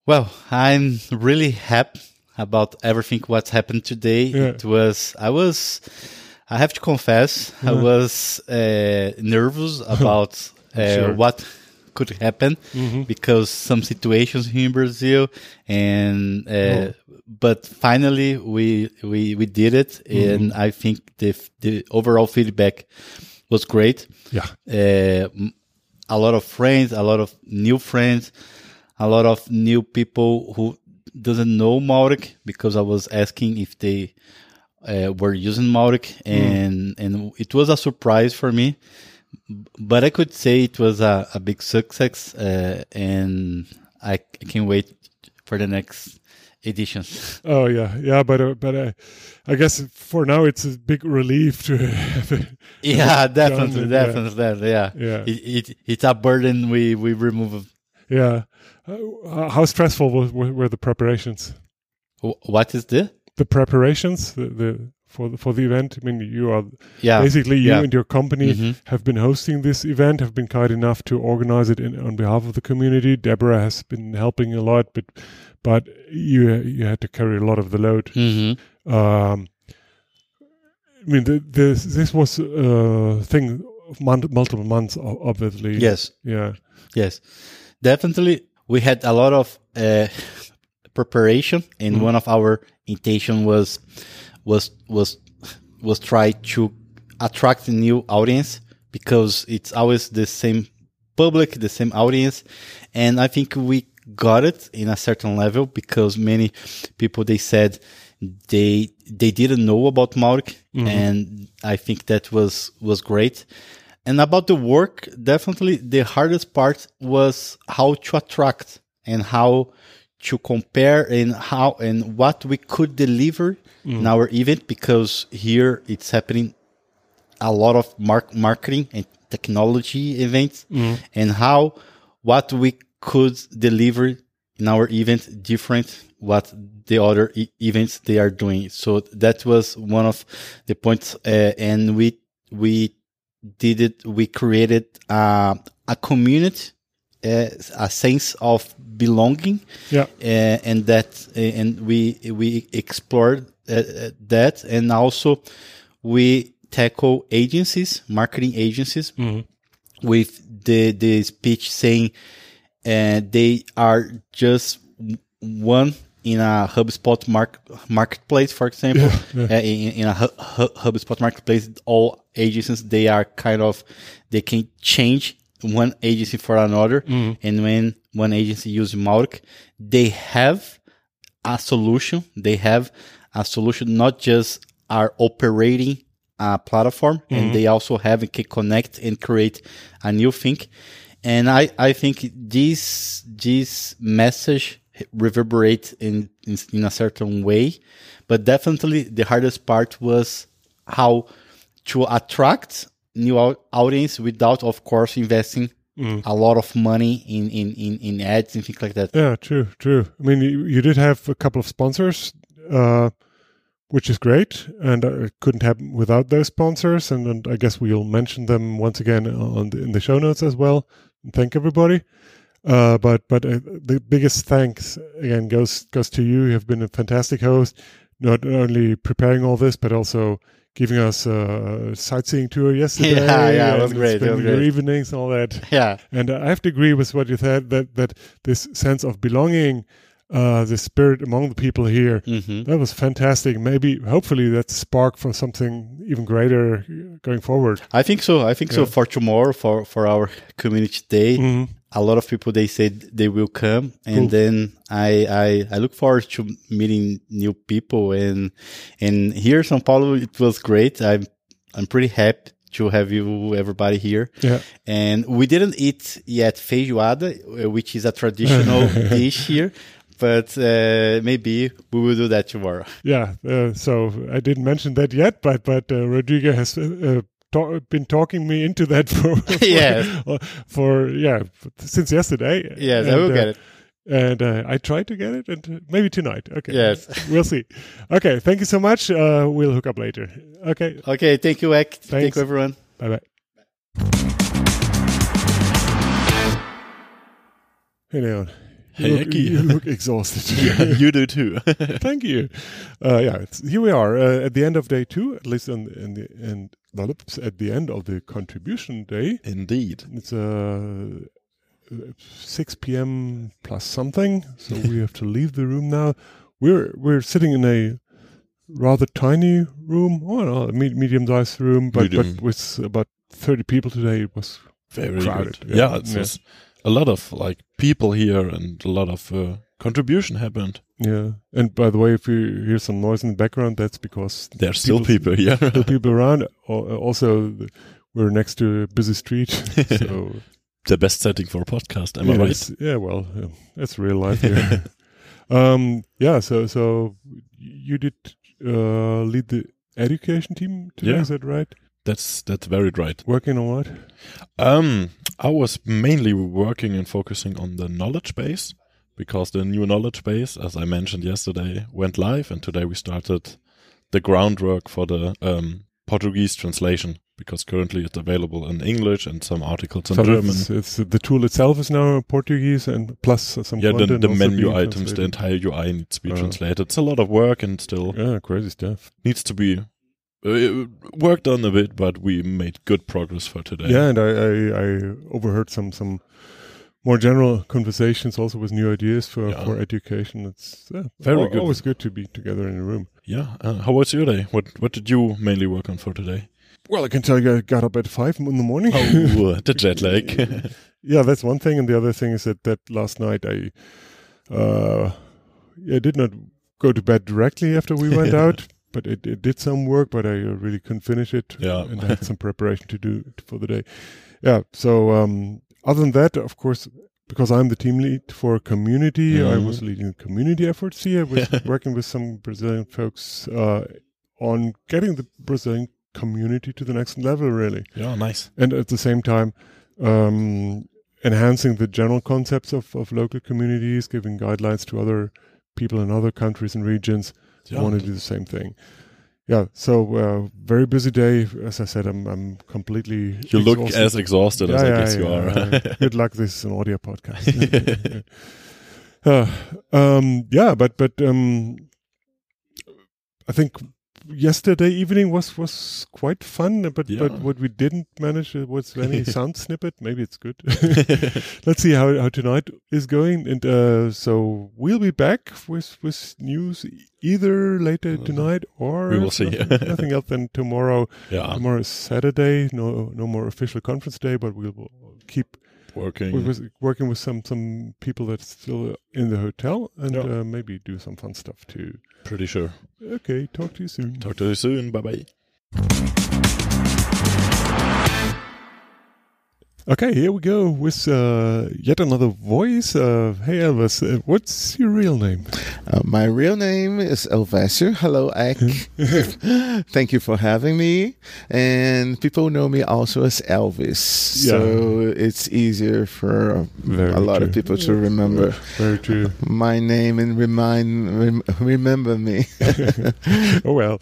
Well, I'm really happy about everything what's happened today. Yeah. I have to confess, I was nervous about what could happen because some situations here in Brazil, and but finally we did it, and I think the overall feedback was great. A lot of friends, a lot of new friends, a lot of new people who doesn't know Mautic, because I was asking if they were using Mautic, and it was a surprise for me. But I could say it was a big success, and I can't wait for the next editions. Oh, yeah. But I guess for now it's a big relief to have it. Yeah, definitely. Yeah. It's a burden we remove. Yeah. How stressful were the preparations? What is the preparations? For the event, I mean, you are basically you and your company have been hosting this event, have been kind enough to organize it on behalf of the community. Deborah has been helping a lot, but you had to carry a lot of the load. Mm-hmm. I mean, this was a thing of multiple months, obviously. Yes. Yeah. Yes. Definitely, we had a lot of preparation, and one of our intention was try to attract a new audience, because it's always the same public, the same audience, and I think we got it in a certain level, because many people, they said they didn't know about Mautic, and I think that was great. And about the work, definitely the hardest part was how to attract and how to compare and how and what we could deliver in our event, because here it's happening a lot of marketing and technology events, and how what we could deliver in our event different what the other events they are doing. So that was one of the points, and we did it. We created a community. A sense of belonging, and that, and we explored that, and also we tackle agencies, marketing agencies, with the speech saying they are just one in a HubSpot marketplace, for example, in a HubSpot marketplace, all agencies they can change one agency for another, and when one agency uses Mautic, they have a solution, not just are operating a platform, mm-hmm. and they also have to connect and create a new thing. And I think this message reverberates in a certain way, but definitely the hardest part was how to attract new audience without, of course, investing a lot of money in ads and things like that. Yeah, true. I mean, you did have a couple of sponsors, which is great, and it couldn't happen without those sponsors. And I guess we'll mention them once again in the show notes as well. And thank everybody. But the biggest thanks again goes to you. You have been a fantastic host, not only preparing all this, but also giving us a sightseeing tour yesterday. Yeah, it was great. Spending your evenings and all that. Yeah, and I have to agree with what you said that this sense of belonging. The spirit among the people here. Mm-hmm. That was fantastic. Maybe, hopefully, that's a spark for something even greater going forward. I think so. For tomorrow, for our community day, mm-hmm. a lot of people, they said they will come. And cool. Then I look forward to meeting new people. And here in Sao Paulo, it was great. I'm pretty happy to have everybody here. Yeah. And we didn't eat yet feijoada, which is a traditional dish here. But maybe we will do that tomorrow. Yeah. So I didn't mention that yet, but Rodrigo has been talking me into that since yesterday. Yes, and I will get it. And I tried to get it, and maybe tonight. Okay. Yes. We'll see. Okay. Thank you so much. We'll hook up later. Okay. Okay. Thank you, Ekke. Thank you, everyone. Bye-bye. Hey, Leon. You look exhausted. Yeah, you do too. Thank you. Here we are at the end of day two, at least at the end of the contribution day. Indeed. It's 6 p.m. plus something, so we have to leave the room now. We're sitting in a rather tiny room, a medium-sized room, but with about 30 people today, it was very crowded. Good. Yeah, it was. A lot of people here, and a lot of contribution happened. Yeah, and by the way, if you hear some noise in the background, that's because there's still people here. Still people around. Also, we're next to a busy street. So the best setting for a podcast, am I right? Yeah, well, that's real life here. So you did lead the education team today, is that right? That's very right. Working on what? I was mainly working and focusing on the knowledge base, because the new knowledge base, as I mentioned yesterday, went live, and today we started the groundwork for the Portuguese translation, because currently it's available in English and some articles in German. It's the tool itself is now in Portuguese, and plus some content. The menu items, the entire UI needs to be translated. It's a lot of work, and still crazy stuff needs to be worked on a bit, but we made good progress for today. Yeah, and I overheard some more general conversations also with new ideas for education. It's very good. Always good to be together in a room. Yeah. How was your day? What did you mainly work on for today? Well, I can tell you I got up at 5 in the morning. Oh, the jet lag. Yeah, that's one thing. And the other thing is that last night I did not go to bed directly after we went out. But it did some work, but I really couldn't finish it. Yeah. And I had some preparation to do for the day. Yeah. So other than that, of course, because I'm the team lead for community, mm-hmm. I was leading community efforts here. I was working with some Brazilian folks on getting the Brazilian community to the next level, really. Yeah, nice. And at the same time, enhancing the general concepts of local communities, giving guidelines to other people in other countries and regions. I want to do the same thing. Yeah, so very busy day. As I said, I'm completely exhausted. You look as exhausted as I guess you are. Good luck. This is an audio podcast. I think yesterday evening was quite fun, but what we didn't manage was any sound snippet. Maybe it's good. Let's see how tonight is going, and so we'll be back with news either later tonight or we will see. Nothing else than tomorrow. Yeah. Tomorrow is Saturday. No more official conference day, but we will keep Working with some people that's still in the hotel, and maybe do some fun stuff too. Pretty sure. Okay, talk to you soon. Talk to you soon. Bye-bye. Okay, here we go with yet another voice. Hey, Elvis, what's your real name? My real name is Elvasio. Hello, Ekke. Thank you for having me. And people know me also as Elvis. Yeah. So it's easier for a lot of people to remember. Very true. My name and remember me. Oh, well.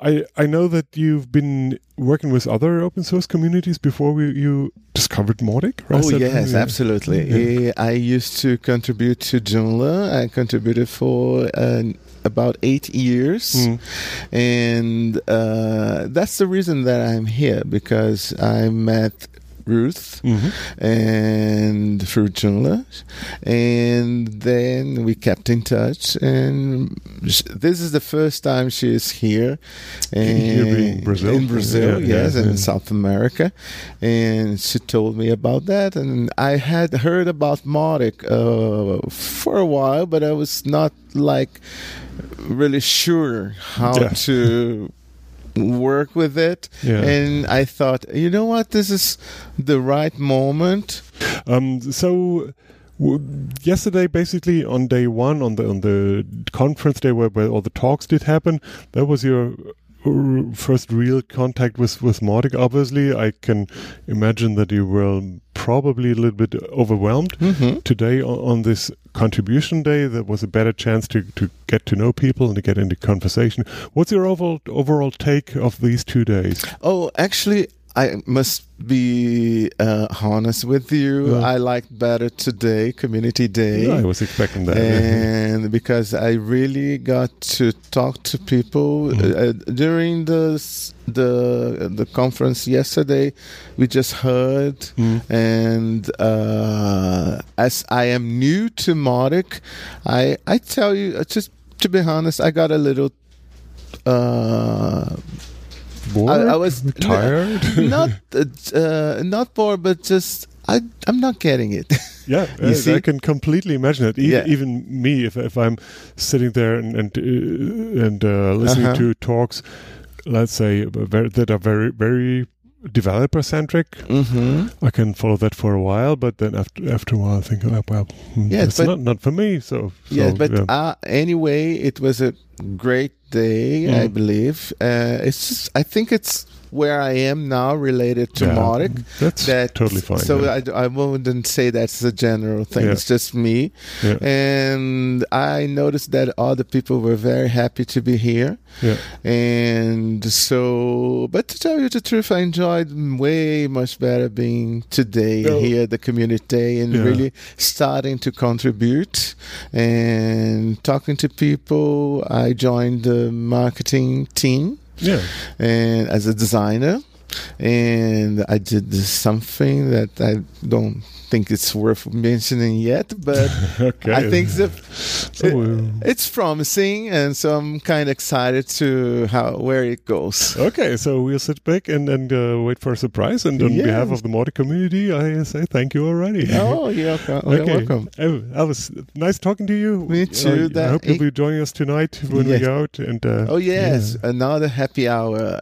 I know that you've been working with other open source communities before you discovered Mautic, right? Oh, yes, absolutely. Yeah. I used to contribute to Joomla. I contributed for about 8 years. Mm. And that's the reason that I'm here, because I met Ruth, mm-hmm. and through Joomla, and then we kept in touch, and this is the first time she is here, and in Brazil, in South America, and she told me about that, and I had heard about Mautic for a while, but I was not really sure how to work with it, and I thought, you know what, this is the right moment. Yesterday, basically on day one, on the conference day where all the talks did happen, that was your first real contact with Mautic. Obviously, I can imagine that you were probably a little bit overwhelmed. Mm-hmm. Today on this contribution day, there was a better chance to get to know people and to get into conversation. What's your overall take of these 2 days? Oh, actually, I must be honest with you. Yeah. I liked better today, Community Day. Yeah, I was expecting that. And because I really got to talk to people. Mm-hmm. During the conference yesterday, we just heard. Mm-hmm. And as I am new to Mautic, I tell you, just to be honest, I got a little... I was tired. Not bored, but just I'm not getting it. Yeah, I can completely imagine it. Even me, if I'm sitting there and listening to talks, let's say that are very very developer centric, mm-hmm. I can follow that for a while, but then after a while, I think, oh, well, it's not for me. Anyway, it was a great day, I believe. It's just, I think it's where I am now related to Mautic. That's totally fine. So I wouldn't say that's a general thing. Yeah. It's just me. Yeah. And I noticed that other people were very happy to be here. Yeah. And so, but to tell you the truth, I enjoyed way much better being today here at the Community Day and really starting to contribute and talking to people. I joined the marketing team. Yeah, and as a designer, and I did something that I don't think it's worth mentioning yet, but okay. I think it's promising, and so I'm kind of excited to where it goes. Okay, so we'll sit back and wait for a surprise, and on behalf of the Mautic community, I say thank you already. Oh, you're welcome. Elvis, nice talking to you. Me too. I hope you'll be joining us tonight when we go out. And another happy hour.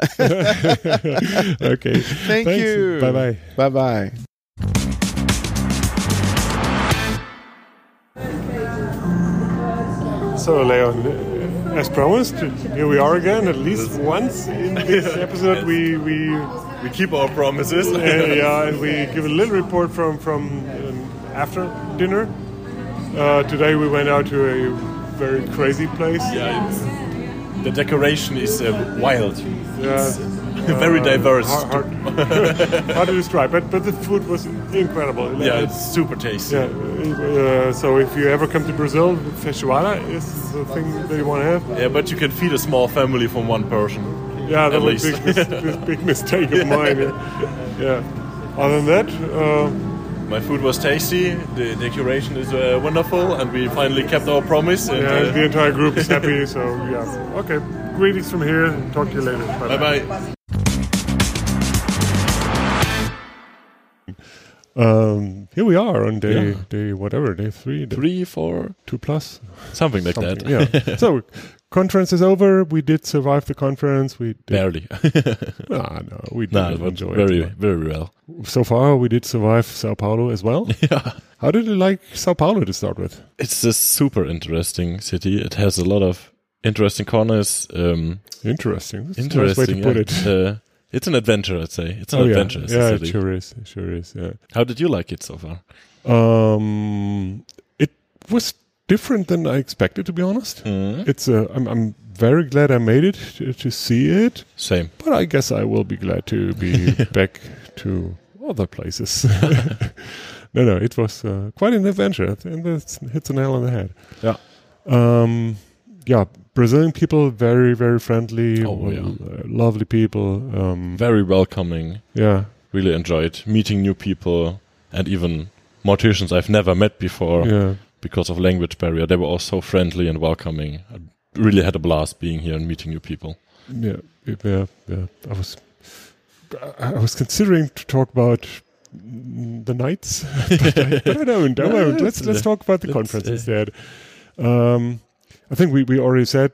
Okay. Thanks. You. Bye-bye. Bye-bye. So, Leon, as promised, here we are again. At least once in this episode, we keep our promises. And we give a little report from after dinner. Today we went out to a very crazy place. Yeah, the decoration is wild. Very diverse. Hard to describe, but the food was incredible. Yeah, it's super tasty. Yeah. So if you ever come to Brazil, feijoada is the thing that you want to have. Yeah, but you can feed a small family from one person. Yeah, that was a big mistake of mine. Yeah. Other than that, my food was tasty. The decoration is wonderful, and we finally kept our promise. And, the entire group is happy. So okay. Greetings from here. Talk to you later. Bye bye. Here we are on day 3, 4, 2+. Something like that. Yeah. So, conference is over. We did survive the conference. We did. Barely. We did enjoy it very well. So far, we did survive Sao Paulo as well. Yeah. How did you like Sao Paulo to start with? It's a super interesting city. It has a lot of interesting corners. Interesting. That's interesting. The best way to put it. It's an adventure, I'd say. It's an adventure. Yeah, it sure is. It sure is. Yeah. How did you like it so far? It was different than I expected, to be honest. Mm. It's I'm very glad I made it to see it. Same. But I guess I will be glad to be back to other places. No, it was quite an adventure. And it hits a nail on the head. Yeah. Yeah, Brazilian people, very, very friendly, lovely people. Very welcoming. Yeah. Really enjoyed meeting new people and even morticians I've never met before because of language barrier. They were all so friendly and welcoming. I really had a blast being here and meeting new people. Yeah. I was considering to talk about the nights, but I don't. Let's talk about the conference instead. I think we already said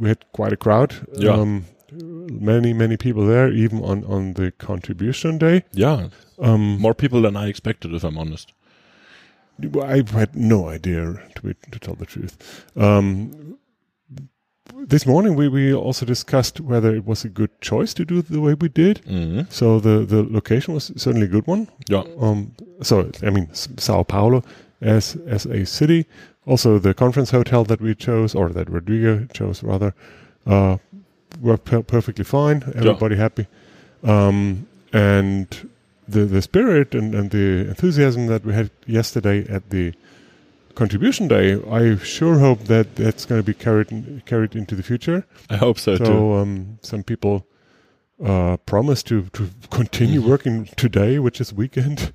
we had quite a crowd. Yeah. Many people there, even on the contribution day. Yeah. More people than I expected, if I'm honest. I had no idea, to tell the truth. This morning we also discussed whether it was a good choice to do it the way we did. Mm-hmm. So the location was certainly a good one. Yeah. Sao Paulo as a city. Also, the conference hotel that we chose, or that Rodrigo chose, rather, worked perfectly fine. Everybody happy. And the spirit and the enthusiasm that we had yesterday at the contribution day, I sure hope that that's going to be carried into the future. I hope so, too. So, some people promised to continue working today, which is weekend,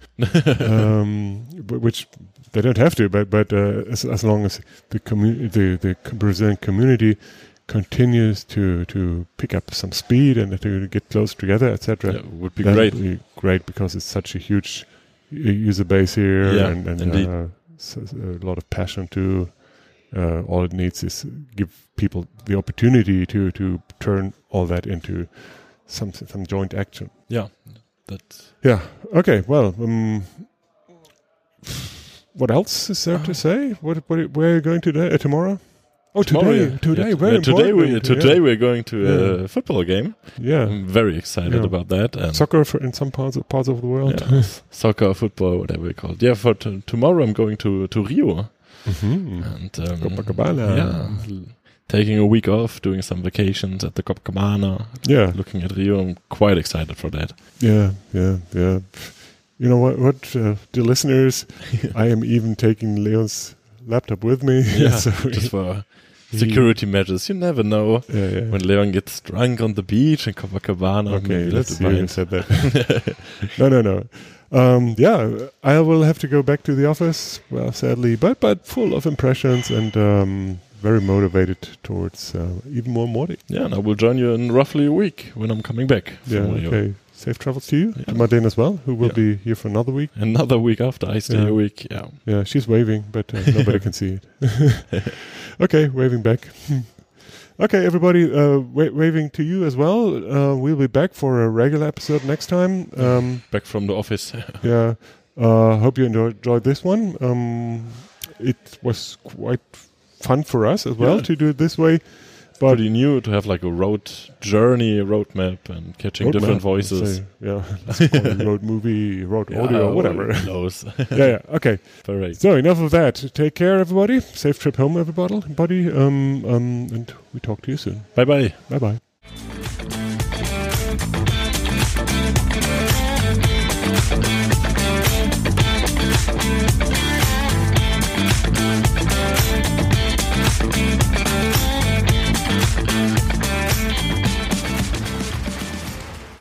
which... They don't have to, but as long as the Brazilian community continues to pick up some speed and to get close together, etc., it would be great. Would be great because it's such a huge user base here, and a lot of passion too. All it needs is give people the opportunity to turn all that into some joint action. Yeah, that's okay. Well. What else is there to say? Where are you going today? Tomorrow? Oh, today we're going to a football game. Yeah, I'm very excited about that. And soccer in some parts of the world. Yeah. Soccer, football, whatever we call it. Yeah, for tomorrow I'm going to Rio and Copacabana. Yeah, taking a week off, doing some vacations at the Copacabana. Yeah, looking at Rio. I'm quite excited for that. Yeah. You know what dear listeners, I am even taking Leon's laptop with me. Yeah, so just for security measures. You never know when Leon gets drunk on the beach in Copacabana. Okay, let's see who said that. No. I will have to go back to the office, well, sadly, but full of impressions and very motivated towards even more Mautic. Yeah, and I will join you in roughly a week when I'm coming back from Rio. Okay. Safe travels to you, to Madeleine as well, who will be here for another week after I stay a week. Yeah, she's waving, but nobody can see it. Okay, waving back. Okay, everybody, waving to you as well. We'll be back for a regular episode next time. Back from the office. Yeah, hope you enjoyed this one. It was quite fun for us as well to do it this way. But pretty new to have like a roadmap and catching different voices. Road movie, road audio, whatever. Okay. Right. So enough of that. Take care, everybody. Safe trip home, everybody. And we talk to you soon. Bye-bye.